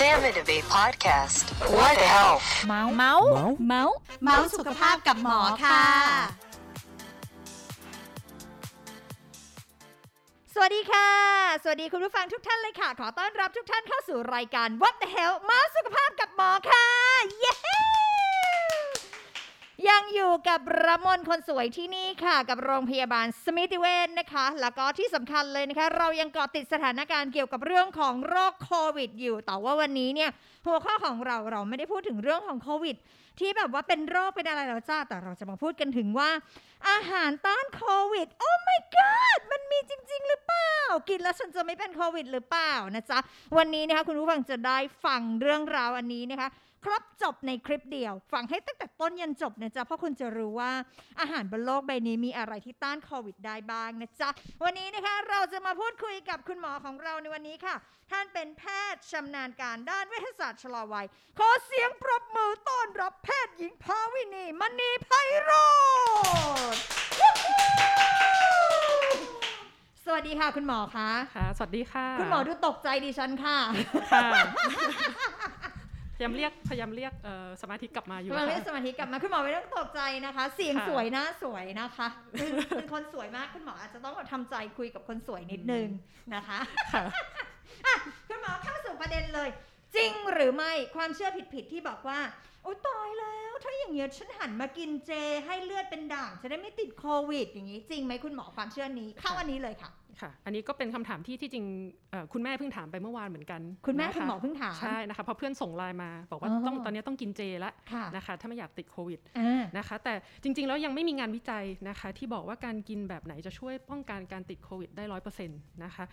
Samindebae Podcast What the Health เมาส์สุขภาพกับหมอค่ะสวัสดีค่ะสวัสดีคุณผู้ฟังทุกท่านเลยค่ะขอต้อนรับทุกท่านเข้าสู่รายการ What the Health เมาส์สุขภาพกับหมอค่ะเย้ยังอยู่กับระมนคนสวยที่นี่ค่ะกับโรงพยาบาลสมิติเวชนะคะแล้วก็ที่สำคัญเลยนะคะเรายังเกาะติดสถานการณ์เกี่ยวกับเรื่องของโรคโควิดอยู่แต่ว่าวันนี้เนี่ยหัวข้อของเราไม่ได้พูดถึงเรื่องของโควิดที่แบบว่าเป็นโรคเป็นอะไรแล้วจ้าแต่เราจะมาพูดกันถึงว่าอาหารต้านโควิดโอ้ my god มันมีจริงๆหรือเปล่ากินแล้วฉันจะไม่เป็นโควิดหรือเปล่านะจ๊ะวันนี้นะคะคุณผู้ฟังจะได้ฟังเรื่องราวอันนี้นะคะครบจบในคลิปเดียวฟังให้ตั้งแต่ต้นยันจบนะจ๊ะเพราะคุณจะรู้ว่าอาหารบนโลกใบนี้มีอะไรที่ต้านโควิดได้บ้างนะจ๊ะวันนี้นะคะเราจะมาพูดคุยกับคุณหมอของเราในวันนี้ค่ะท่านเป็นแพทย์ชำนาญการด้านเวชศาสตร์ชะลอวัยขอเสียงปรบมือต้อนรับแพทย์หญิงภาวินีมณีไพโรจน์สวัสดีค่ะคุณหมอคะค่ะสวัสดีค่ะคุณหมอดูตกใจดิฉันค่ะพยายามเรียกสมาธิกลับมาอยู่ค่ะเรียกสมาธิกลับมาคุณหมอไม่ต้องตกใจนะคะเสียงสวยนะสวยนะคะเป็นคนสวยมากคุณหมออาจจะต้องทำใจคุยกับคนสวยนิดนึงนะคะอ่ะคุณหมอเข้าสู่ประเด็นเลยจริงหรือไม่ความเชื่อผิดๆที่บอกว่าโอ๊ยตายแล้วถ้าอย่างเงี้ยฉันหันมากินเจให้เลือดเป็นด่างจะได้ไม่ติดโควิดอย่างงี้จริงไหมคุณหมอความเชื่อนี้เข้าอันนี้เลยค่ะค่ะอันนี้ก็เป็นคำถามที่จริงคุณแม่เพิ่งถามไปเมื่อวานเหมือนกันคุณแม่คุณหมอเพิ่งถามใช่นะคะเพราะเพื่อนส่งไลน์มาบอกว่าต้องตอนนี้ต้องกินเจละนะคะถ้าไม่อยากติดโควิดนะคะแต่จริงๆแล้วยังไม่มีงานวิจัยนะคะที่บอกว่าการกินแบบไหนจะช่วยป้องกันการติดโควิดได้ 100% นะคะ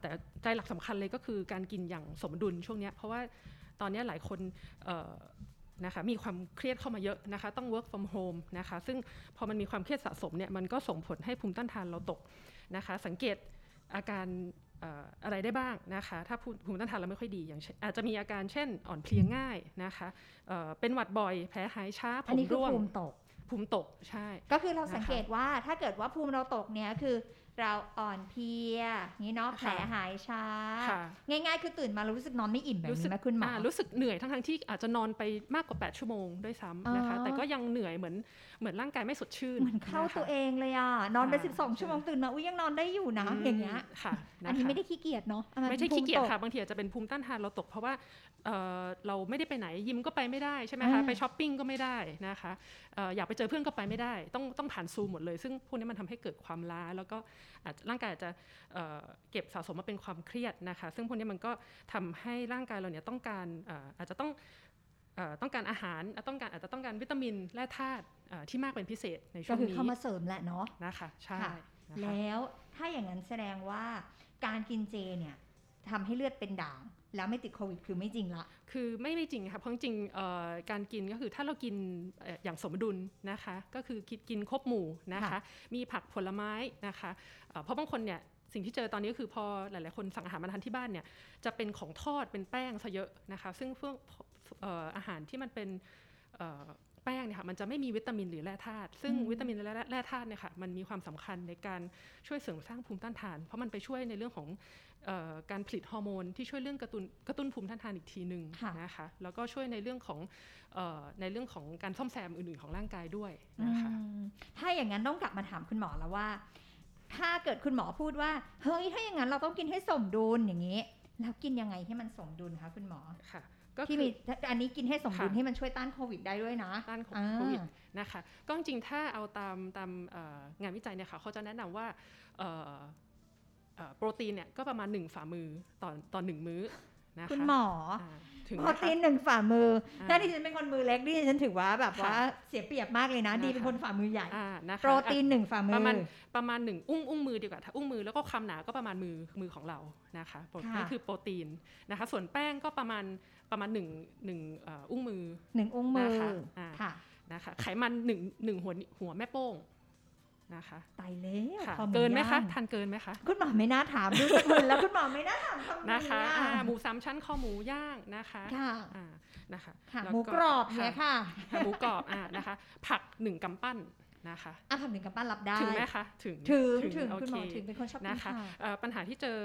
แต่ใจหลักสำคัญเลยก็คือการกินอย่างสมดุลช่วงนี้เพราะว่าตอนนี้หลายคนนะคะมีความเครียดเข้ามาเยอะนะคะต้อง work from home นะคะซึ่งพอมันมีความเครียดสะสมเนี่ยมันก็ส่งผลให้ภูมิต้านทานเราตกนะคะสังเกตอาการอะไรได้บ้างนะคะถ้าภูมิต้านทานเราไม่ค่อยดีอย่างอาจจะมีอาการเช่นอ่อนเพลียง่ายนะคะเป็นหวัดบ่อยแผลหายช้าผมร่วงภูมิตกใช่ก็คือเราสังเกตว่าถ้าเกิดว่าภูมิเราตกเนี่ยคือเราอ่อนเพลียงี้เนาะแผลหายช้าง่ายๆคือตื่นมารู้สึกนอนไม่อิ่มแบบนี้ไหมคุณหมอรู้สึกเหนื่อยทั้งที่อาจจะนอนไปมากกว่า8ชั่วโมงด้วยซ้ำนะคะแต่ก็ยังเหนื่อยเหมือนร่างกายไม่สดชื่นเหมือนเข้าตัวเองเลยอ่ะนอนไป12ชั่วโมงตื่นมาอุ๊ยยังนอนได้อยู่นะอย่างเงี้ยค่ะอันนี้ไม่ได้ขี้เกียจเนาะไม่ใช่ขี้เกียจค่ะบางทีอาจจะเป็นภูมิต้านทานเราตกเพราะว่าเราไม่ได้ไปไหนยิมก็ไปไม่ได้ใช่ไหมคะไปช้อปปิ้งก็ไม่ได้นะคะอยากไปเจอเพื่อนก็ไปไม่ได้ต้องผ่านซูมหมดเลยซึ่งพวกนี้มันทำให้เกิดความล้าแล้วก็ร่างกายอาจจะเก็บสะสมมาเป็นความเครียดนะคะซึ่งพวกนี้มันก็ทำให้ร่างกายเราเนี่ยต้องการอาจจะต้องการอาหารอาจจะต้องการวิตามินและธาตุที่มากเป็นพิเศษในช่วงนี้ก็คือเข้ามาเสริมแหละเนาะนะคะใช่แล้วถ้าอย่างนั้นแสดงว่าการกินเจเนี่ยทำให้เลือดเป็นด่างแล้วไม่ติดโควิดคือไม่จริงละคือไม่จริงค่ะเพราะจริงการกินก็คือถ้าเรากินอย่างสมดุลนะคะก็คือกินครบหมู่นะคะมีผักผลไม้นะคะเพราะบางคนเนี่ยสิ่งที่เจอตอนนี้ก็คือพอหลายๆคนสั่งอาหารมาทานที่บ้านเนี่ยจะเป็นของทอดเป็นแป้งซะเยอะนะคะซึ่งพวกอาหารที่มันเป็นแป้งเนี่ยค่ะมันจะไม่มีวิตามินหรือแร่ธาตุซึ่งวิตามินและแร่ธาตุเนี่ยค่ะมันมีความสำคัญในการช่วยเสริมสร้างภูมิต้านทานเพราะมันไปช่วยในเรื่องของการผลิตฮอร์โมนที่ช่วยเรื่องกระตุ้นภูมิต้านทานอีกทีนึงนะคะแล้วก็ช่วยในเรื่องของการซ่อมแซมอื่นๆของร่างกายด้วยนะคะถ้าอย่างนั้นต้องกลับมาถามคุณหมอแล้วว่าถ้าเกิดคุณหมอพูดว่าเฮ้ยถ้าอย่างนั้นเราต้องกินให้สมดุลอย่างนี้แล้วกินยังไงให้มันสมดุลคะคุณหมอค่ะที่มีอันนี้กินให้สมดุลให้มันช่วยต้านโควิดได้ด้วยนะต้านโควิดนะคะก็จริงถ้าเอาตามงานวิจัยเนี่ยค่ะเขาจะแนะนำว่าโปรตีนเนี่ยก็ประมาณ1ฝ่ามือต่อ1มื้อนะคะคุณหมอโปรตีน1ฝ่ามือถ้าดิฉันเป็นคนมือเล็กดิฉันถือว่าแบบว่าเสียเปรียบมากเลยนะดีเป็นคนฝ่ามือใหญ่โปรตีน1ฝ่ามือประมาณ1อุ้งมือดีกว่าถ้าอุ้งมือแล้วก็ความหนาก็ประมาณมือของเรานะคะนี่คือโปรตีนนะคะส่วนแป้งก็ประมาณ1อุ้งมือ1อุ้งมือค่ะนะคะไขมัน1หัวแม่โป้งนะคะตายแล้วเกินไหมคะทานเกินไหมคะคุณหมอไม่น่าถามดูสักหมื่นแล้วคุณหมอไม่น่าถามคำนี้นะคะหมูสามชั้นคอหมูย่างนะคะนะคะหมูกรอบเนี่ยค่ะหมูกรอบนะคะผัก1กำปั้นนะคะผัก1กำปั้นรับได้ถึงไหมคะถึงคุณหมอถึงเป็นคนชอบกินผักปัญหาที่เจอ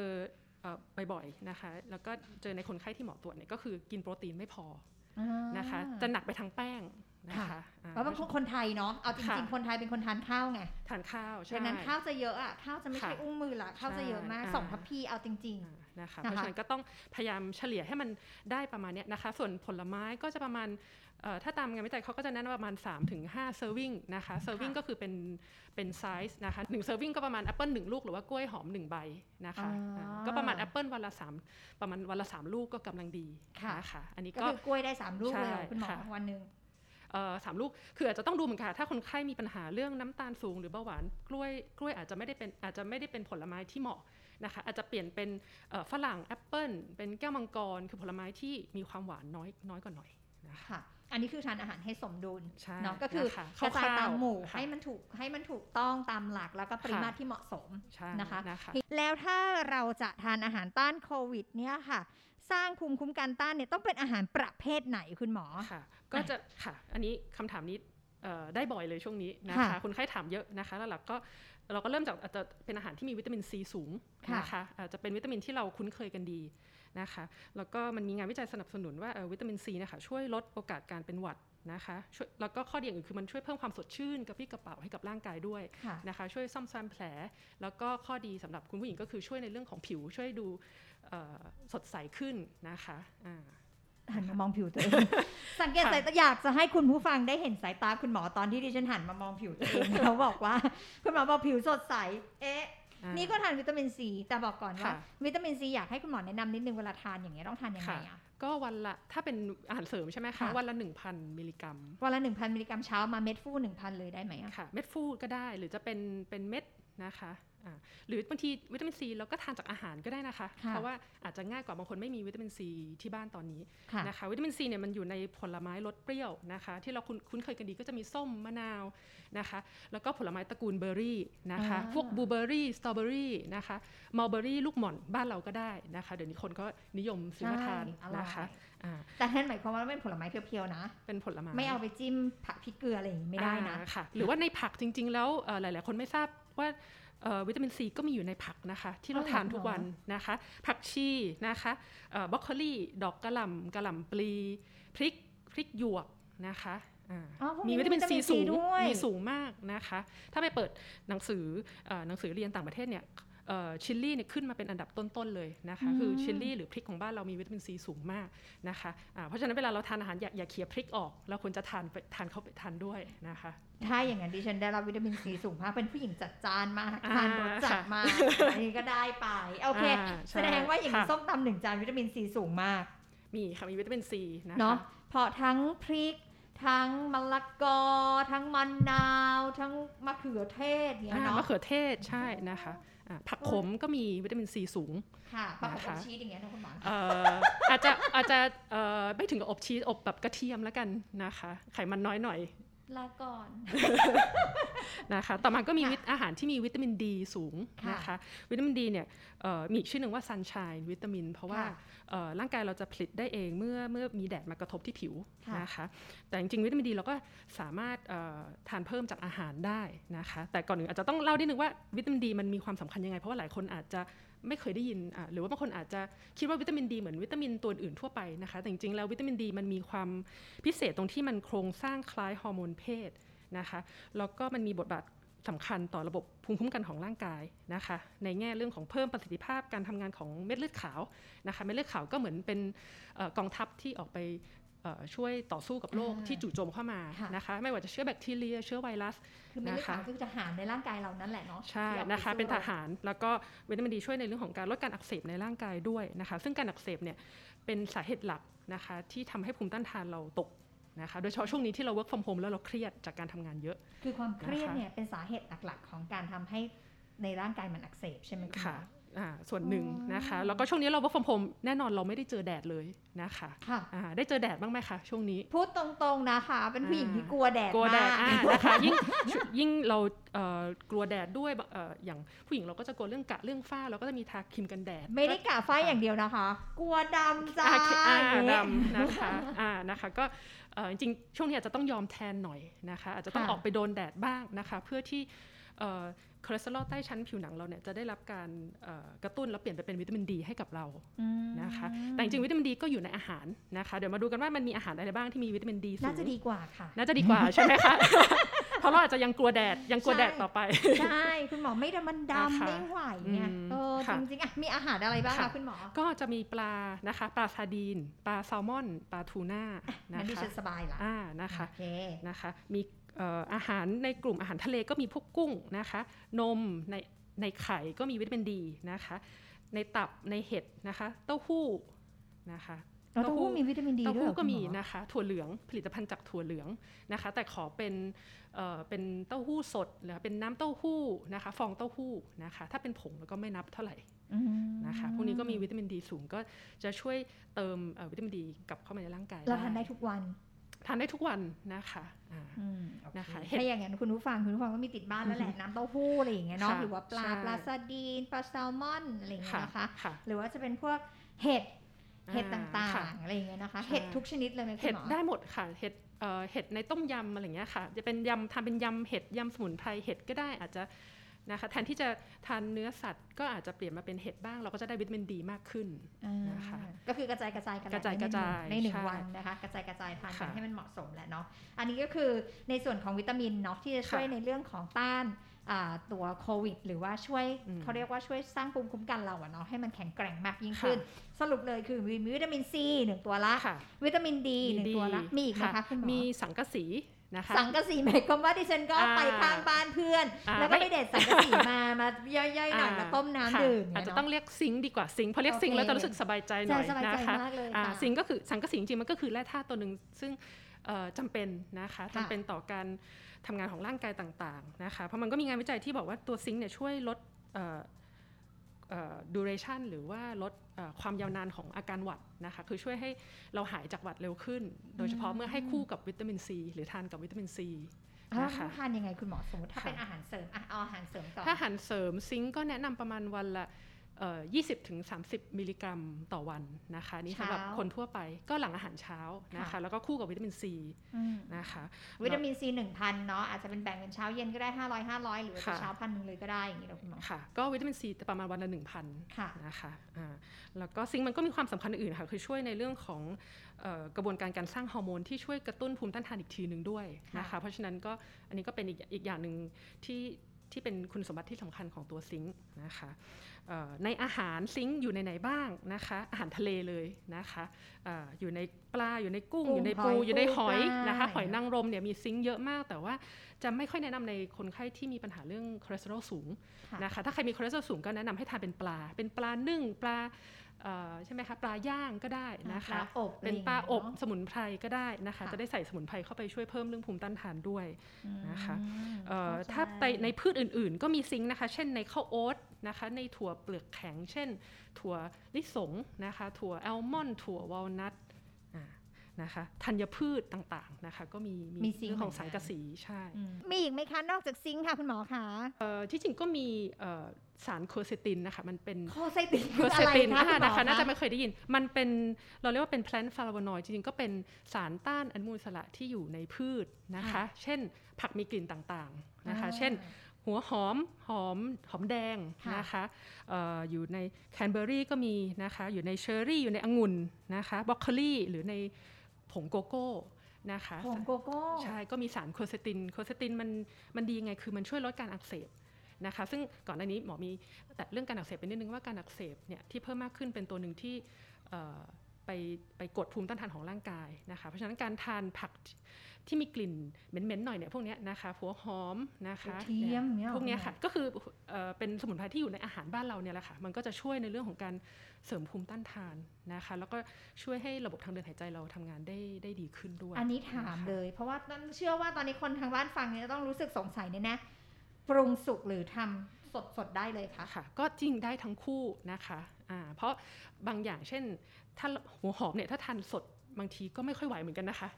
บ่อยๆนะคะแล้วก็เจอในคนไข้ที่หมอตรวจเนี่ยก็คือกินโปรตีนไม่พอนะคะจะหนักไปทางแป้งนะคะเพราะบางคนไทยเนาะเอาจริงๆคนไทยเป็นคนทานข้าวไงทานข้าวใช่ดังนั้นข้าวจะเยอะอ่ะข้าวจะไม่ใช่อุ้งมือละข้าวจะเยอะมาก2ทัพพีเอาจริงๆนะคะเพราะฉะนั้นก็ต้องพยายามเฉลี่ยให้มันได้ประมาณเนี้ยนะคะส่วนผลไม้ก็จะประมาณถ้าตามงานวิจัยเขาก็จะแนะนำประมาณ 3-5 เซอร์วิงนะคะเซอร์วิงก็คือเป็นไซส์นะคะ1เซอร์วิงก็ประมาณแอปเปิ้ล1ลูกหรือว่ากล้วยหอม1ใบนะคะก็ประมาณแอปเปิ้ลวันละ3ประมาณวันละ3ลูกก็กำลังดีนะคะอันนี้ก็คือกล้วยได้3ลูกเลยคุณหมอวันนึง3ลูกคืออาจจะต้องดูเหมือนกันถ้าคนไข้มีปัญหาเรื่องน้ำตาลสูงหรือเบาหวานกล้วยอาจจะไม่ได้เป็นผลไม้ที่เหมาะนะคะอาจจะเปลี่ยนเป็นฝรั่งแอปเปิ้ลเป็นแก้วมังกรคือผลไม้ที่มีความหวานน้อยกว่าหน่อยนะคะอันนี้คือทานอาหารให้สมดุลเนาะก็คือกระจายตามหมู่ให้มันถูกต้องตามหลักแล้วก็ปริมาตรที่เหมาะสมนะคะแล้วถ้าเราจะทานอาหารต้านโควิดเนี่ยค่ะสร้างภูมิคุ้มกันต้านเนี่ยต้องเป็นอาหารประเภทไหนคุณหมอค่ะก็จะค่ะอันนี้คำถามนี้ได้บ่อยเลยช่วงนี้นะคะคนไข้ถามเยอะนะคะแล้วหลักก็เราก็เริ่มจากอาจจะเป็นอาหารที่มีวิตามินซีสูงนะคะอาจจะเป็นวิตามินที่เราคุ้นเคยกันดีนะคะแล้วก็มันมีงานวิจัยสนับสนุนว่าวิตามินซีนะคะช่วยลดโอกาสการเป็นหวัดนะคะแล้วก็ข้อดีอย่างอื่นคือมันช่วยเพิ่มความสดชื่นกระปรี้กระเปร่าให้กับร่างกายด้วยนะคะช่วยซ่อมแซมแผลแล้วก็ข้อดีสำหรับคุณผู้หญิงก็คือช่วยในเรื่องของผิวช่วยดูสดใสขึ้นนะคะหันมามองผิวตัวเองสังเกตสายตาอยากจะให้คุณผู้ฟังได้เห็นสายตาคุณหมอตอนที่ดิฉันหันมามองผิวตัวเองเขาบอกว่าคุณหมอบอกผิวสดใสเอ๊ะนี่ก็ทานวิตามินซีแต่บอกก่อนว่าวิตามินซีอยากให้คุณหมอแนะนำนิดนึงเวลาทานอย่างเงี้ยต้องทานยังไงอ่ะก็วันละถ้าเป็นอาหารเสริมใช่ไหมคะวันละ 1,000 มิลลิกรัมวันละ 1,000 มิลลิกรัมเช้ามาเม็ดฟู 1,000 เลยได้ไหมอ่ะค่ะเม็ดฟูก็ได้หรือจะเป็นเม็ดนะคะหรือบางทีวิตามินซีเราก็ทานจากอาหารก็ได้นะคะเพราะว่าอาจจะง่ายกว่าบางคนไม่มีวิตามินซีที่บ้านตอนนี้นะคะวิตามินซีเนี่ยมันอยู่ในผลไม้รสเปรี้ยวนะคะที่เราคุ้นเคยกันดีก็จะมีส้มมะนาวนะคะแล้วก็ผลไม้ตระกูลเบอร์รี่นะคะพวกบลูเบอร์รี่สตรอเบอร์รี่นะคะมัลเบอร์รี่ลูกหม่อนบ้านเราก็ได้นะคะเดี๋ยวนี้คนก็นิยมซื้อมาทานนะคะแต่นั่นหมายความว่าเป็นผลไม้เพียวๆนะเป็นผลไม้ไม่เอาไปจิ้มผักพริกเกลืออะไรอย่างนี้ไม่ได้นะค่ะหรือว่าในผักจริงๆแล้วหลายๆคนไม่ทราบว่าวิตามินซีก็มีอยู่ในผักนะคะที่เราทานทุกวันนะคะผักชีนะคะบรอกโคลีดอกกะหล่ำปลีพริกหยวกนะคะมีวิตามินซีสูงมีสูงมากนะคะถ้าไปเปิดหนังสือเรียนต่างประเทศเนี่ยชิลลี่เนี่ยขึ้นมาเป็นอันดับต้นๆเลยนะคะคือชิลลี่หรือพริกของบ้านเรามีวิตามินซีสูงมากนะคะเพราะฉะนั้นเวลาเราทานอาหารอย่าเคี่ยวพริกออกเราควรจะทานด้วยนะคะถ้าอย่างนั้นดิฉันได้รับวิตามินซีสูงมากเป็นผู้หญิงจัดจานมากทานรสจัดมากอันนี้ก็ได้ไปโอเคแสดงว่าอย่างส้มตำ1จานวิตามินซีสูงมากมีค่ะมีวิตามินซีนะคะเนาะพอทั้งพริกทั้งมะละกอทั้งมะนาวทั้งมะเขือเทศเนี่ยเนาะมะเขือเทศใช่นะคะผักขมก็มีวิตามินซีสูงค่ะผักอบชีสอย่างเงี้ยนะคุณหมออาจจะไม่ถึงกับอบชีสอบแบบกระเทียมแล้วกันนะคะไขมันน้อยหน่อยลาก่อนนะคะต่อมาก็มีอาหารที่มีวิตามินดีสูงนะคะวิตามินดีเนี่ยมีอีกชื่อหนึ่งว่าซันไชน์วิตามินเพราะว่าร่างกายเราจะผลิตได้เองเมื่อมีแดดมากระทบที่ผิวนะคะแต่จริงๆวิตามินดีเราก็สามารถทานเพิ่มจากอาหารได้นะคะแต่ก่อนหนึ่งอาจจะต้องเล่านิดนึงว่าวิตามินดีมันมีความสำคัญยังไงเพราะว่าหลายคนอาจจะไม่เคยได้ยินหรือว่าบางคนอาจจะคิดว่าวิตามินดีเหมือนวิตามินตัวอื่นทั่วไปนะคะแต่จริงๆแล้ววิตามินดีมันมีความพิเศษตรงที่มันโครงสร้างคล้ายฮอร์โมนเพศนะคะแล้วก็มันมีบทบาทสำคัญต่อระบบภูมิคุ้มกันของร่างกายนะคะในแง่เรื่องของเพิ่มประสิทธิภาพการทำงานของเม็ดเลือดขาวนะคะเม็ดเลือดขาวก็เหมือนเป็นกองทัพที่ออกไปช่วยต่อสู้กับโรคที่จู่โจมเข้ามานะคะไม่ว่าจะเชื้อแบคทีเรียเชื้อไวรัสคือมันนะคะคือทหารในร่างกายเรานั่นแหละเนาะใช่นะคะเป็นทหารแล้วก็วิตามินดีช่วยในเรื่องของการลดการอักเสบในร่างกายด้วยนะคะซึ่งการอักเสบเนี่ยเป็นสาเหตุหลักนะคะที่ทำให้ภูมิต้านทานเราตกนะคะโดยเฉพาะช่วงนี้ที่เรา work from home แล้วเราเครียดจากการทำงานเยอะคือความเครียดเนี่ยเป็นสาเหตุหลักๆของการทำให้ในร่างกายมันอักเสบใช่ไหมคะส่วนหนึ่งนะคะแล้วก็ช่วงนี้เรา work from home แน่นอนเราไม่ได้เจอแดดเลยนะคะได้เจอแดดบ้างไหมคะช่วงนี้พูดตรงๆนะคะเป็นผู้หญิงที่กลัวแดดมากนะคะยิ่งเรากลัวแดดด้วยอย่างผู้หญิงเราก็จะกลัวเรื่องกะเรื่องฝ้าเราก็จะมีทาครีมกันแดดไม่ได้กะฝ้าอย่างเดียวนะคะกลัวดำจ้าดำนะคะนะคะก็จริงๆช่วงนี้อาจจะต้องยอมแทนหน่อยนะคะอาจจะต้องออกไปโดนแดดบ้างนะคะเพื่อที่ คอเลสเตอรอลใต้ชั้นผิวหนังเราเนี่ยจะได้รับการกระตุ้นแล้วเปลี่ยนไปเป็นวิตามินดีให้กับเรานะคะแต่จริงๆวิตามินดีก็อยู่ในอาหารนะคะเดี๋ยวมาดูกันว่ามันมีอาหารอะไรบ้างที่มีวิตามินดีสูงน่าจะดีกว่าค่ะน่าจะดีกว่าใช่ไหมคะเพราะเราอาจจะยังกลัวแดดต่อไปใช่คุณหมอไม่ดำไม่ไหวเนี่ยจริงๆอ่ะมีอาหารอะไรบ้างคะคุณหมอก็จะมีปลานะคะปลาซาดีนปลาแซลมอนปลาทูน่านะคะดิฉันสบายละนะคะนะคะมีอาหารในกลุ่มอาหารทะเลก็มีพวกกุ้งนะคะนมในไข่ก็มีวิตามินดีนะคะในตับในเห็ดนะคะเต้าหู้นะคะเต้าหู้มีวิตามินดีด้วยเต้าหู้ก็มีนะคะถั่วเหลืองผลิตภัณฑ์จากถั่วเหลืองนะคะแต่ขอเป็นเต้าหู้สดหรือเป็นน้ำเต้าหู้นะคะฟองเต้าหู้นะคะถ้าเป็นผงแล้วก็ไม่นับเท่าไหร่นะคะพวกนี้ก็มีวิตามินดีสูงก็จะช่วยเติมวิตามินดีกลับเข้ามาในร่างกายเราทานได้ทุกวันนะคะนะคะถ้าอย่างนั้นคุณผู้ฟังก็มีติดบ้านแล้วแหละน้ำเต้าหู้อะไรอย่างเงี้ยเนาะหรือว่าปลาซาดีนปลาแซลมอนอะไรอย่างเงี้ยนะคะหรือว่าจะเป็นพวกเห็ดต่างๆอะไรอย่างเงี้ยนะคะเห็ดทุกชนิดเลยไหมคุณหมอเห็ดได้หมดค่ะเห็ดในต้มยำอะไรอย่างเงี้ยค่ะจะเป็นยำทำเป็นยำเห็ดยำสมุนไพรเห็ดก็ได้อาจจะนะคะแทนที่จะทานเนื้อสัตว์ก็อาจจะเปลี่ยนมาเป็นเห็ดบ้างเราก็จะได้วิตามินดีมากขึ้นนะคะก็คือกระจายกระจายใน1วันนะคะกระจายทานกันให้มันเหมาะสมแหละเนาะอันนี้ก็คือในส่วนของวิตามินเนาะที่จะช่วยในเรื่องของต้านตัวโควิดหรือว่าช่วยเขาเรียกว่าช่วยสร้างภูมิคุ้มกันเราอะเนาะให้มันแข็งแกร่งมากยิ่งขึ้นสรุปเลยคือมีวิตามินซี1ตัวละวิตามินดี1ตัวละมีอีกนะคะคุณหมอมีสังกะสีนะคะสังกะสีหมายความว่าดิฉันก็ไปข้างบ้านเพื่อนแล้วก็ไปเด็ดสังกะสีมาย่อยๆหน่อยมาต้มน้ำดื่มอาจจะต้องเรียกซิงค์ดีกว่าซิงค์พอเรียกซิงค์แล้วจะรู้สึกสบายใจหน่อยนะคะซิงค์ก็คือสังกะสีจริงๆมันก็คือแร่ธาตุตัวนึงซึ่งจำเป็นนะคะจำเป็นต่อการทำงานของร่างกายต่างๆนะคะเพราะมันก็มีงานวิจัยที่บอกว่าตัวซิงค์เนี่ยช่วยลดduration หรือว่าลดความยาวนานของอาการหวัดนะคะคือช่วยให้เราหายจากหวัดเร็วขึ้นโดยเฉพาะเมื่อให้คู่กับวิตามินซีหรือทานกับวิตามินซีนะคะทานยังไงคุณหมอสมมติถ้าเป็นอาหารเสริมอาหารเสริมก่อนถ้าอาหารเสริมซิงค์ก็แนะนำประมาณวันละ20-30 มิลลิกรัมต่อวันนะคะนี่สำหรับคนทั่วไปก็หลังอาหารเช้านะคะแล้วก็คู่กับวิตามินซีนะคะวิตามินซี 1,000 เนาะอาจจะเป็นแบ่งเป็นเช้าเย็นก็ได้500 หรือเช้า 1,000 นึงเลยก็ได้อย่างนี้เราคุณหมอค่ะก็วิตามินซีประมาณวันละ 1,000 ค่ะนะคะแล้วก็ซิงค์มันก็มีความสำคัญอื่นค่ะคือช่วยในเรื่องของกระบวนการสร้างฮอร์โมนที่ช่วยกระตุ้นภูมิต้านทานอีกทีนึงด้วยนะคะเพราะฉะนั้นก็อันนี้ก็เป็นอีกอย่างนึงที่เป็นคุณสมบัติที่สำคัญของตัวซิงค์นะคะในอาหารซิงค์อยู่ในไหนบ้างนะคะอาหารทะเลเลยนะคะอยู่ในปลาอยู่ในกุ้งอยู่ในปูอยู่ในหอยนะคะหอยนางรมเนี่ยมีซิงค์เยอะมากแต่ว่าจะไม่ค่อยแนะนำในคนไข้ที่มีปัญหาเรื่องคอเลสเตอรอลสูงนะคะถ้าใครมีคอเลสเตอรอลสูงก็แนะนำให้ทานเป็นปลานึ่งปลาใช่ไหมคะปลาย่างก็ได้นะคะเป็นปลาอบสมุนไพรก็ได้นะคะจะได้ใส่สมุนไพรเข้าไปช่วยเพิ่มเรื่องภูมิต้านทานด้วยนะคะถ้าในพืชอื่นๆก็มีซิงค์นะคะเช่นในข้าวโอ๊ตนะคะในถั่วเปลือกแข็งเช่นถั่วลิสงนะคะถั่วแอลมอนด์ถั่ววอลนัทนะคะธัญพืชต่างๆนะคะก็มีเรื่องของสังกะสีใช่มีอีกไหมคะนอกจากซิงค์ค่ะคุณหมอคะที่จริงก็มีสารเคอร์เซตินนะคะมันเป็นเคอร์เซตินอะไรนะคะน่าจะไม่เคยได้ยินมันเป็นเราเรียกว่าเป็น plant flavonoid จริงๆก็เป็นสารต้านอนุมูลอิสระที่อยู่ในพืชนะคะเช่นผักมีกลิ่นต่างๆนะคะเช่นหัวหอมแดงนะคะอยู่ในแคนเบอร์รี่ก็มีนะคะอยู่ในเชอร์รี่อยู่ในองุ่นนะคะบล็อกโคลี่หรือในผงโกโก้นะคะผงโกโก้ใช่ก็มีสารเคอร์เซตินมันดียังไงคือมันช่วยลดการอักเสบนะคะซึ่งก่อนหน้านี้หมอมีแต่เรื่องการอักเสบไปนิดนึงว่าการอักเสบเนี่ยที่เพิ่มมากขึ้นเป็นตัวหนึ่งที่ไปกดภูมิต้านทานของร่างกายนะคะเพราะฉะนั้นการทานผักที่มีกลิ่นเหม็นๆหน่อยเนี่ยพวกนี้นะคะหัวหอมนะคะพวกนี้ค่ะก็คือเป็นสมุนไพรที่อยู่ในอาหารบ้านเราเนี่ยแหละค่ะมันก็จะช่วยในเรื่องของการเสริมภูมิต้านทานนะคะแล้วก็ช่วยให้ระบบทางเดินหายใจเราทำงานได้ดีขึ้นด้วยอันนี้ถามเลยเพราะว่าเชื่อว่าตอนนี้คนทางบ้านฟังเนี่ยต้องรู้สึกสงสัยแน่ๆปรุงสุกหรือทำสดๆได้เลยค่ะก็จริงได้ทั้งคู่นะคะเพราะบางอย่างเช่นถ้าหัวหอมเนี่ยถ้าทานสดบางทีก็ไม่ค่อยไหวเหมือนกันนะคะ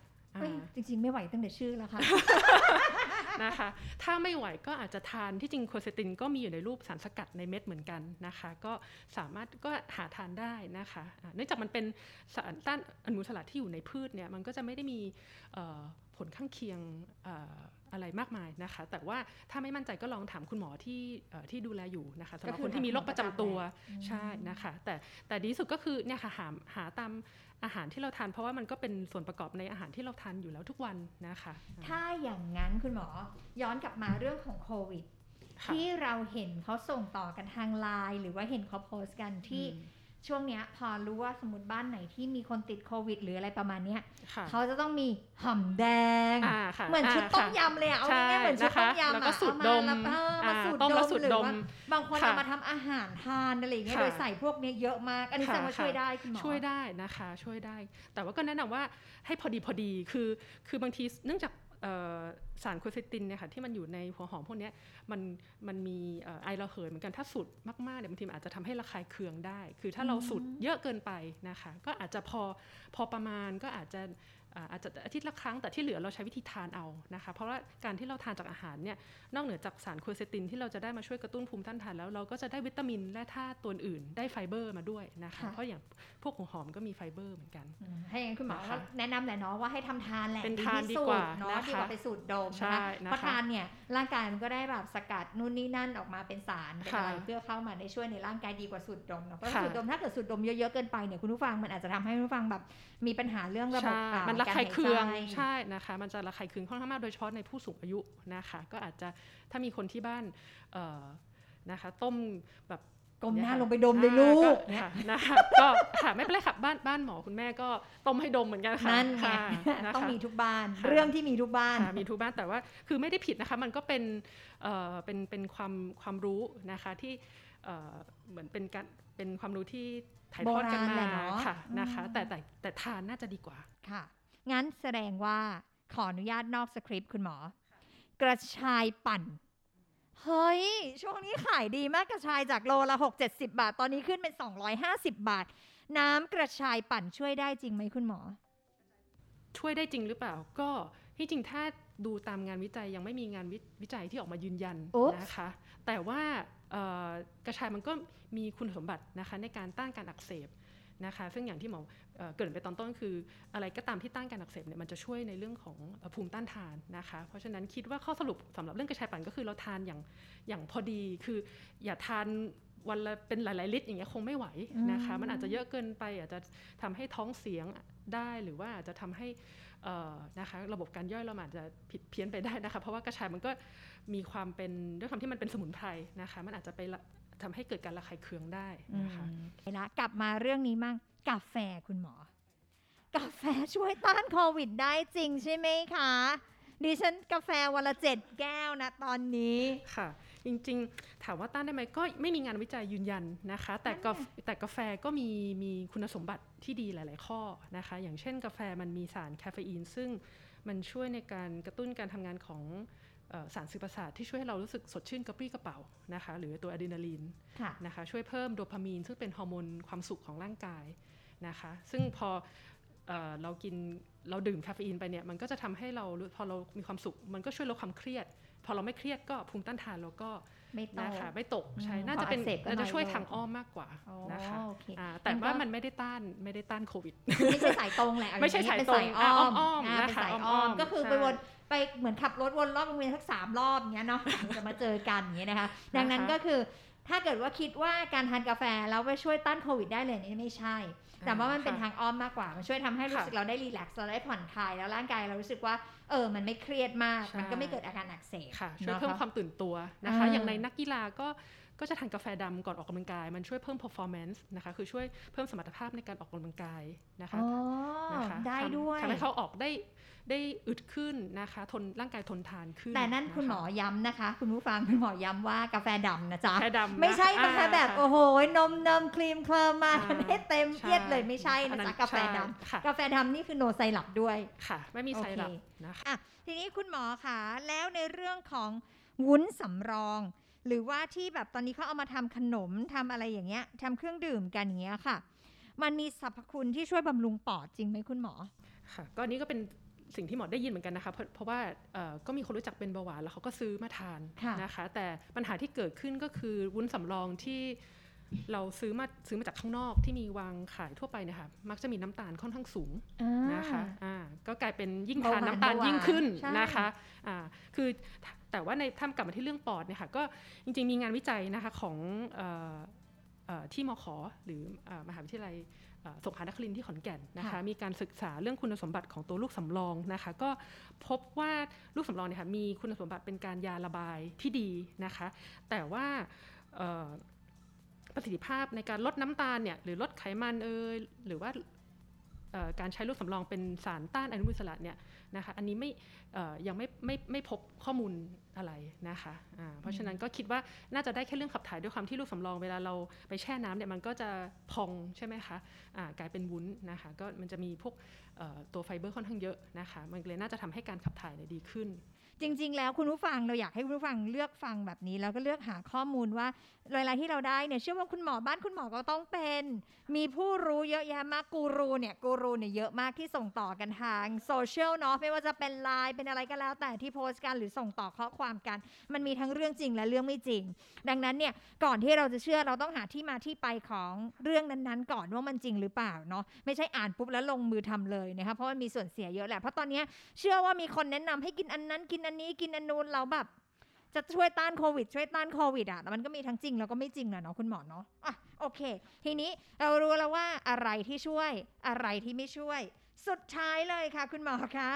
จริงๆไม่ไหวตั้งแต่ชื่อแล้วค่ะ นะคะถ้าไม่ไหวก็อาจจะทานที่จริงโคเซตินก็มีอยู่ในรูปสารสกัดในเม็ดเหมือนกันนะคะก็สามารถก็หาทานได้นะคะเนื่องจากมันเป็นสารต้านอนุมูลอิสระที่อยู่ในพืชเนี่ยมันก็จะไม่ได้มีผลข้างเคียง อะไรมากมายนะคะแต่ว่าถ้าไม่มั่นใจก็ลองถามคุณหมอที่ดูแลอยู่นะคะสำหรับคนที่มีโรคประจำตัวใช่นะคะแต่ดีสุดก็คือเนี่ยค่ะหาตามอาหารที่เราทานเพราะว่ามันก็เป็นส่วนประกอบในอาหารที่เราทานอยู่แล้วทุกวันนะคะถ้าอย่างนั้นคุณหมอย้อนกลับมาเรื่องของโควิดที่เราเห็นเขาส่งต่อกันทาง LINE หรือว่าเห็นเขาโพสต์กันที่ช่วงเนี้ยพอรู้ว่าสมมุติบ้านไหนที่มีคนติดโควิดหรืออะไรประมาณเนี้ยเขาจะต้องมีหอมแดงเหมือนชุดต้มยำเลยอ่ะเอาง่ายๆเหมือนชุดต้มยำแล้วก็สูตรดมมาสูตรดมหรือว่าบางคนจะมาทำอาหารทานอะไรอย่างเงี้ยโดยใส่พวกเนี้ยเยอะมากอันนี้จะมาช่วยได้คุณหมอช่วยได้นะคะช่วยได้แต่ว่าก็แนะนำว่าให้พอดีคือบางทีเนื่องจากสารโคเซตินเนี่ยค่ะที่มันอยู่ในหัวหอมพวกนี้มันมีไอระเหยเหมือนกันถ้าสูดมากๆเนี่ยบางทีอาจจะทำให้ระคายเคืองได้คือถ้าเราสูดเยอะเกินไปนะคะก็อาจจะพอประมาณก็อาจจะอาทิตย์ละครั้งแต่ที่เหลือเราใช้วิธีทานเอานะคะเพราะว่าการที่เราทานจากอาหารเนี่ยนอกเหนือจากสารโคเซตินที่เราจะได้มาช่วยกระตุ้นภูมิต้านทานแล้วเราก็จะได้วิตามินและธาตุตัวอื่นได้ไฟเบอร์มาด้วยนะคะเพราะอย่างพวกหัวหอมก็มีไฟเบอร์เหมือนกันให้อย่างคุณหมอแนะนำแหละเนาะว่าให้ทำทานแหละเป็นทานดีกว่าเนาะดีกว่าไปสูดดมนะคะเพราะทานเนี่ยร่างกายมันก็ได้แบบสกัดนู่นนี่นั่นออกมาเป็นสารเป็นอะไรเพื่อเข้ามาในช่วยในร่างกายดีกว่าสูดดมเนาะเพราะสูดดมถ้าเกิดสูดดมเยอะๆเกินไปเนี่ยคุณผู้ฟังมันอาจจะทำให้คุณผู้ฟังแบบมีปัญหาเรื่องระบบมันระคายเคืองใช่นะคะมันจะระคายเคืองค่อนข้างมากโดยเฉพาะในผู้สูงอายุนะคะก็อาจจะถ้ามีคนที่บ้านนะคะต้มแบบก้มหน้าลงไปดมเลยลูกนะคะก็ค่ะไม่เป็นไรค่ะบ้านหมอคุณแม่ก็ต้มให้ดมเหมือนกันค่ะนั่นไงต้องมีทุกบ้านเรื่องที่มีทุกบ้านมีทุกบ้านแต่ว่าคือไม่ได้ผิดนะคะมันก็เป็นความรู้นะคะที่เหมือนเป็นการเป็นความรู้ที่ถ่ายทอดกันมาค่ะนะคะแต่ทานน่าจะดีกว่าค่ะงั้นแสดงว่าขออนุญาตนอกสคริปต์คุณหมอกระชายปั่นเฮ้ยช่วงนี้ขายดีมากกระชายจากโลละ 6-70 บาทตอนนี้ขึ้นเป็น250บาทน้ำกระชายปั่นช่วยได้จริงไหมคุณหมอช่วยได้จริงหรือเปล่าก็ที่จริงถ้าดูตามงานวิจัยยังไม่มีงานวิจัยที่ออกมายืนยันนะคะแต่ว่ากระชายมันก็มีคุณสมบัตินะคะในการต้านการอักเสบนะคะซึ่งอย่างที่หมอเกริ่นไปตอนต้นคืออะไรก็ตามที่ต้านการอักเสบเนี่ยมันจะช่วยในเรื่องของภูมิต้านทานนะคะเพราะฉะนั้นคิดว่าข้อสรุปสำหรับเรื่องกระชายปั่นก็คือเราทานอย่างพอดีคืออย่าทานวันละเป็นหลายๆลิตรอย่างเงี้ยคงไม่ไหวนะคะมันอาจจะเยอะเกินไปอาจจะทำให้ท้องเสียงได้หรือว่าอาจจะทำให้นะคะระบบการย่อยเราอาจจะผิดเพี้ยนไปได้นะคะเพราะว่ากระชายมันก็มีความเป็นด้วยความที่มันเป็นสมุนไพรนะคะมันอาจจะไปทำให้เกิดการระคายเคืองได้นะคะแล้วกลับมาเรื่องนี้มั่งกาแฟคุณหมอกาแฟช่วยต้านโควิดได้จริงใช่ไหมคะดิฉันกาแฟวันละ7แก้วนะตอนนี้ค่ะจริงๆถามว่าต้านได้ไหมก็ไม่มีงานวิจัยยืนยันนะคะแต่กาแฟก็มีคุณสมบัติที่ดีหลายๆข้อนะคะอย่างเช่นกาแฟมันมีสารคาเฟอีนซึ่งมันช่วยในการกระตุ้นการทำงานของสารสื่อประสาทที่ช่วยให้เรารู้สึกสดชื่นกระปรี้กระเป๋านะคะหรือตัวอะดรีนาลีนนะคะช่วยเพิ่มโดพามีนซึ่งเป็นฮอร์โมนความสุขของร่างกายนะคะซึ่งพอเราดื่มคาเฟอีนไปเนี่ยมันก็จะทำให้เราพอเรามีความสุขมันก็ช่วยลดความเครียดพอเราไม่เครียดก็ภูมิต้านทานเราก็นะคะไม่ตกใช่น่าจะเป็นน่าจะช่วยทางอ้อมมากกว่านะคะแต่ว่ามันไม่ได้ต้านโควิดไม่ใช่สายตรงแหละไม่ใช่สายตรงอ้อมนะคะอ้อมก็คือไปวนไปเหมือนขับรถวนรอบวงเวียนสัก3รอบอย่างเงี้ยเนาะจะมาเจอกันอย่างเงี้ยนะคะดังนั้นก็คือถ้าเกิดว่าคิดว่าการทานกาแฟแล้วไปช่วยต้านโควิดได้เลยนี่ไม่ใช่แต่ว่ามันเป็นทางอ้อมมากกว่ามันช่วยทำให้รู้สึกเราได้รีแลกซ์เราได้ผ่อนคลายแล้วร่างกายเรารู้สึกว่ามันไม่เครียดมากมันก็ไม่เกิดอาการอักเสบช่วยเพิ่มความตื่นตัวนะคะอย่างในนักกีฬาก็จะทานกาแฟดำก่อนออกกำลังกายมันช่วยเพิ่ม performance นะคะคือช่วยเพิ่มสมรรถภาพในการออกกำลังกายนะคะได้ด้วยทำให้เขาออกได้อึดขึ้นนะคะทนร่างกายทนทานขึ้นแต่นั่นคุณหมอย้ำนะคะคุณผู้ฟังคุณหมอย้ำว่ากาแฟดำนะจ๊ะไม่ใช่กาแฟแบบโอ้โหนมครีมเคลมมาให้เต็มเอียดเลยไม่ใช่นะจ๊ะกาแฟดำกาแฟดำนี่คือโนไซรัปด้วยค่ะไม่มีไซรัปนะคะทีนี้คุณหมอคะแล้วในเรื่องของวุ้นสำรองหรือว่าที่แบบตอนนี้เขาเอามาทำขนมทำอะไรอย่างเงี้ยทำเครื่องดื่มกันอย่างเงี้ยค่ะมันมีสรรพคุณที่ช่วยบำรุงปอดจริงไหมคุณหมอค่ะก็นี่ก็เป็นสิ่งที่หมอได้ยินเหมือนกันนะคะเพราะว่าก็มีคนรู้จักเป็นเบาหวานแล้วเขาก็ซื้อมาทานนะคะแต่ปัญหาที่เกิดขึ้นก็คือวุ้นสำรองที่ เราซื้อมาจากข้างนอกที่มีวางขายทั่วไปนะคะมักจะมีน้ำตาลค่อนข้างสูงนะคะก็กลายเป็นยิ่งทานน้ำตาลยิ่งขึ้นนะคะคือแต่ว่าในถ้ากลับมาที่เรื่องปอดเนี่ยค่ะก็จริงๆมีงานวิจัยนะคะของที่มข.หรือมหาวิทยาลัยสงขลานครินทร์ที่ขอนแก่นนะคะมีการศึกษาเรื่องคุณสมบัติของตัวลูกสำรองนะคะก็พบว่าลูกสำรองเนี่ยค่ะมีคุณสมบัติเป็นการยาระบายที่ดีนะคะแต่ว่าประสิทธิภาพในการลดน้ำตาลเนี่ยหรือลดไขมันหรือว่าการใช้ลูกสำรองเป็นสารต้านอนุมูลอิสระเนี่ยนะคะอันนี้ไม่ยังไม่พบข้อมูลอะไรนะคะเพราะฉะนั้นก็คิดว่าน่าจะได้แค่เรื่องขับถ่ายด้วยความที่ลูกสำรองเวลาเราไปแช่น้ำเนี่ยมันก็จะพองใช่ไหมคะกลายเป็นวุ้นนะคะก็มันจะมีพวกตัวไฟเบอร์ค่อนข้างเยอะนะคะมันเลยน่าจะทำให้การขับถ่ายดีขึ้นจริงๆแล้วคุณผู้ฟังเราอยากให้คุณผู้ฟังเลือกฟังแบบนี้แล้วก็เลือกหาข้อมูลว่าเวลาที่เราได้เนี่ยเชื่อว่าคุณหมอบ้านคุณหมอก็ต้องเป็นมีผู้รู้เยอะแยะมากกูรูเนี่ยเยอะมากที่ส่งต่อกันทางโซเชียลเนาะไม่ว่าจะเป็น LINE เป็นอะไรก็แล้วแต่ที่โพสต์กันหรือส่งต่อข้อความกันมันมีทั้งเรื่องจริงและเรื่องไม่จริงดังนั้นเนี่ยก่อนที่เราจะเชื่อเราต้องหาที่มาที่ไปของเรื่องนั้นๆก่อนว่ามันจริงหรือเปล่าเนาะไม่ใช่อ่านปุ๊บแล้วลงมือทำเลยนะคะเพราะมันมีส่วนเสียเยอะแหละเพราะตอนนี้เชื่อว่ามีคนแนะนำให้กินอันนั้นกินอันนี้กินอันนู้นเราแบบจะช่วยต้านโควิดอ่ะมันก็มีทั้งจริงแล้วก็ไม่จริงนะเนาะคุณหมอเนาะอ่ะโอเคทีนี้เรารู้แล้วว่าอะไรที่ช่วยอะไรที่ไม่ช่วยสุดท้ายเลยค่ะคุณหมอคะ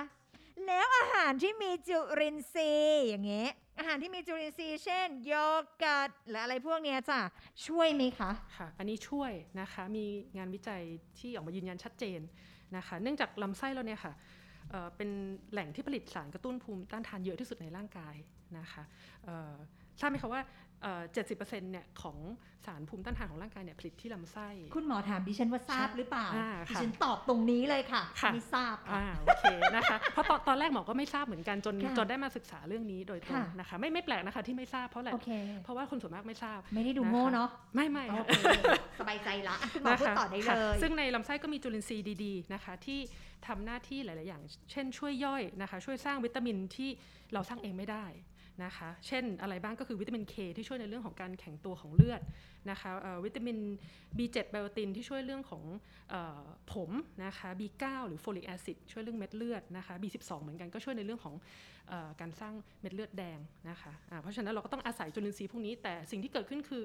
แล้วอาหารที่มีจุลินทรีย์อย่างเงี้ยอาหารที่มีจุลินทรีย์เช่นโยเกิร์ตหรืออะไรพวกเนี้ยจ้ะช่วยไหมคะค่ะอันนี้ช่วยนะคะมีงานวิจัยที่ออกมายืนยันชัดเจนนะคะเนื่องจากลำไส้เราเนี่ยค่ะเป็นแหล่งที่ผลิตสารกระตุ้นภูมิต้านทานเยอะที่สุดในร่างกายนะคะทราบไหมคะว่า 70% เนี่ยของสารภูมิต้านทานของร่างกายเนี่ยผลิตที่ลำไส้คุณหมอถามดิฉันว่าทราบหรือเปล่าดิฉันตอบตรงนี้เลยค่ะไม่ทราบค่ะโอเคนะคะเพราะตอนแรกหมอก็ไม่ทราบเหมือนกันจนได้มาศึกษาเรื่องนี้โดยตรงนะคะไม่แปลกนะคะที่ไม่ทราบเพราะอะไรเพราะว่าคนส่วนมากไม่ทราบไม่ได้ดูโง่เนาะไม่สบายใจละคุณหมอพูดต่อได้เลยซึ่งในลำไส้ก็มีจุลินทรีย์ดีๆนะคะที่ทำหน้าที่หลายๆอย่างเช่นช่วยย่อยนะคะช่วยสร้างวิตามินที่เราสร้างเองไม่ได้นะคะเช่นอะไรบ้างก็คือวิตามิน K ที่ช่วยในเรื่องของการแข็งตัวของเลือดนะคะวิตามิน B7 ไบโอตินที่ช่วยเรื่องของผมนะคะ B9 หรือโฟลิกแอซิดช่วยเรื่องเม็ดเลือดนะคะ B12 เหมือนกันก็ช่วยในเรื่องของการสร้างเม็ดเลือดแดงนะคะเพราะฉะนั้นเราก็ต้องอาศัยจุลินทรีย์พวกนี้แต่สิ่งที่เกิดขึ้นคือ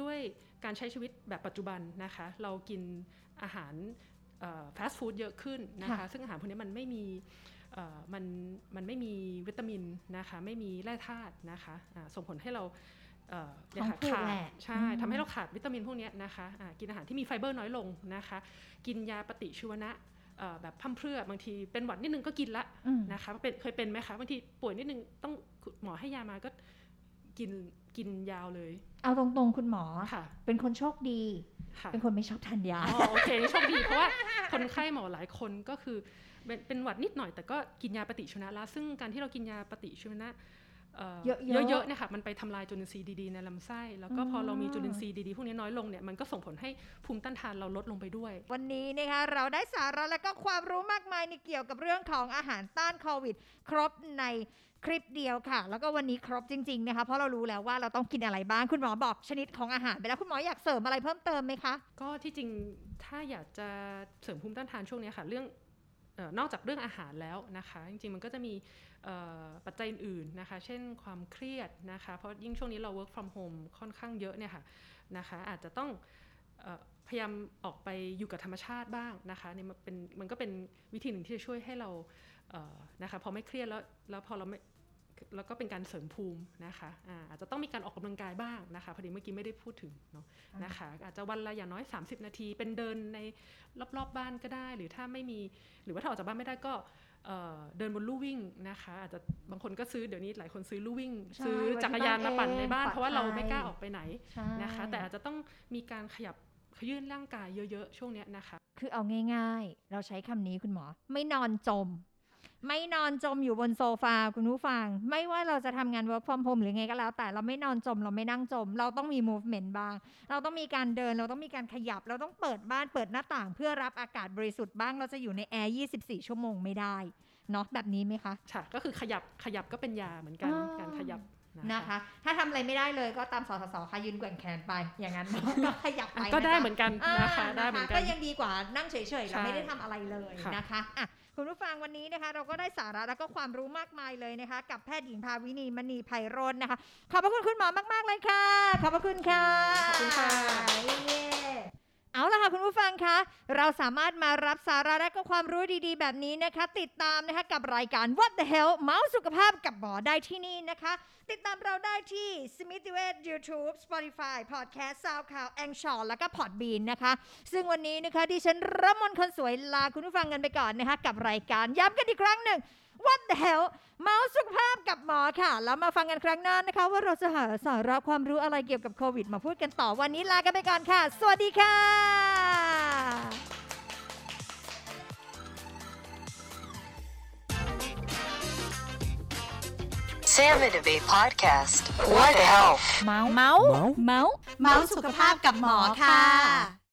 ด้วยการใช้ชีวิตแบบปัจจุบันนะคะเรากินอาหารฟาสต์ฟู้ดเยอะขึ้นนะคะซึ่งอาหารพวกนี้มันไม่มีมันไม่มีวิตามินนะคะไม่มีแร่ธาตุนะคะส่งผลให้เราขาดใช่ทำให้เราขาดวิตามินพวกนี้นะคะกินอาหารที่มีไฟเบอร์น้อยลงนะคะกินยาปฏิชีวนะแบบพั่มเพรื่อบางทีเป็นหวัดนิดนึงก็กินละนะคะเคยเป็นไหมคะบางทีป่วยนิดนึงต้องหมอให้ยามาก็กินยาวเลยเอาตรงๆคุณหมอเป็นคนโชคดีเป็นคนไม่ชอบทานยาโอเคโชคดีเพราะว่าคนไข้หมอหลายคนก็คือเป็นหวัดนิดหน่อยแต่ก็กินยาปฏิชีวนะแล้วซึ่งการที่เรากินยาปฏิชีวนะเยอะๆเนี่ยค่ะมันไปทำลายจุลินทรีย์ดีๆในลำไส้แล้วก็พอเรามีจุลินทรีย์ดีๆพวกนี้น้อยลงเนี่ยมันก็ส่งผลให้ภูมิต้านทานเราลดลงไปด้วยวันนี้นะคะเราได้สาระและก็ความรู้มากมายในเกี่ยวกับเรื่องของอาหารต้านโควิดครบในคลิปเดียวค่ะแล้วก็วันนี้ครบจริงๆนะคะเพราะเรารู้แล้วว่าเราต้องกินอะไรบ้างคุณหมอบอกชนิดของอาหารไปแล้วคุณหมออยากเสริมอะไรเพิ่มเติมไหมคะก็ที่จริงถ้าอยากจะเสริมภูมิต้านทานช่วงนี้ค่ะเรื่องนอกจากเรื่องอาหารแล้วนะคะจริงๆมันก็จะมีปัจจัยอื่นๆนะคะเช่นความเครียดนะคะเพราะยิ่งช่วงนี้เรา work from home ค่อนข้างเยอะเนี่ยค่ะนะคะอาจจะต้องพยายามออกไปอยู่กับธรรมชาติบ้างนะคะนี่มันก็เป็นวิธีหนึ่งที่จะช่วยให้เรานะคะพอไม่เครียดแล้วพอเราไม่แล้วก็เป็นการเสริมภูมินะคะอาจจะต้องมีการออกกำลังกายบ้างนะคะพอดีเมื่อกี้ไม่ได้พูดถึงเนาะนะคะอาจจะวันละอย่างน้อย30นาทีเป็นเดินในรอบๆบ้านก็ได้หรือถ้าไม่มีหรือว่าถ้าออกจากบ้านไม่ได้ก็เดินบนลู่วิ่งนะคะอาจจะบางคนก็ซื้อเดี๋ยวนี้หลายคนซื้อลู่วิ่งซื้อจักรยานมาปั่นในบ้านเพราะว่าเราไม่กล้าออกไปไหนนะคะแต่อาจจะต้องมีการขยับขยื่นร่างกายเยอะๆช่วงนี้นะคะคือเอาง่ายๆเราใช้คำนี้คุณหมอไม่นอนจมอยู่บนโซฟาคุณผู้ฟังไม่ว่าเราจะทำงาน work from home หรือไงก็แล้วแต่เราไม่นอนจมเราไม่นั่งจมเราต้องมี movement บ้างเราต้องมีการเดินเราต้องมีการขยับเราต้องเปิดบ้านเปิดหน้าต่างเพื่อรับอากาศบริสุทธิ์บ้างเราจะอยู่ในแอร์24ชั่วโมงไม่ได้เนาะแบบนี้ไหมคะค่ะก็คือขยับก็เป็นยาเหมือนกันการขยับ นะคะถ้าทำอะไรไม่ได้เลยก็ตามสสสค่ะยืนแกว่งแขนไปอย่างนั้นก็ขยับไปก็ได้เหมือนกันนะคะได้เหมือนกันก็ยังดีกว่านั่งเฉยๆแล้วไม่ได้ทำอะไรเลยนะคะคุณผู้ฟังวันนี้นะคะเราก็ได้สาระแล้วก็ความรู้มากมายเลยนะคะกับแพทย์หญิงภาวินีมณีไพโรจน์นะคะขอบพระคุณคุณหมอมากๆเลยค่ะขอบพระคุณค่ะขอบคุณค่ะเอาล่ะค่ะคุณผู้ฟังคะเราสามารถมารับสาระและก็ความรู้ดีๆแบบนี้นะคะติดตามนะคะกับรายการ What the Hell เมาส์สุขภาพกับหมอได้ที่นี่นะคะติดตามเราได้ที่ Spotify YouTube Spotify Podcast Soundcloud Anchor แล้วก็ Podbean นะคะซึ่งวันนี้นะคะดิฉันรมนคนสวยลาคุณผู้ฟังกันไปก่อนนะคะกับรายการย้ำกันอีกครั้งหนึ่ง What the Hell เมาส์สุขภาพกับหมอค่ะแล้วมาฟังกันครั้งหน้านะคะว่าเราจะหาสาระความรู้อะไรเกี่ยวกับโควิดมาพูดกันต่อวันนี้ลากันไปก่อนค่ะสวัสดีค่ะSamindebae Podcast What the Health เมาส์สุขภาพกับหมอค่ะ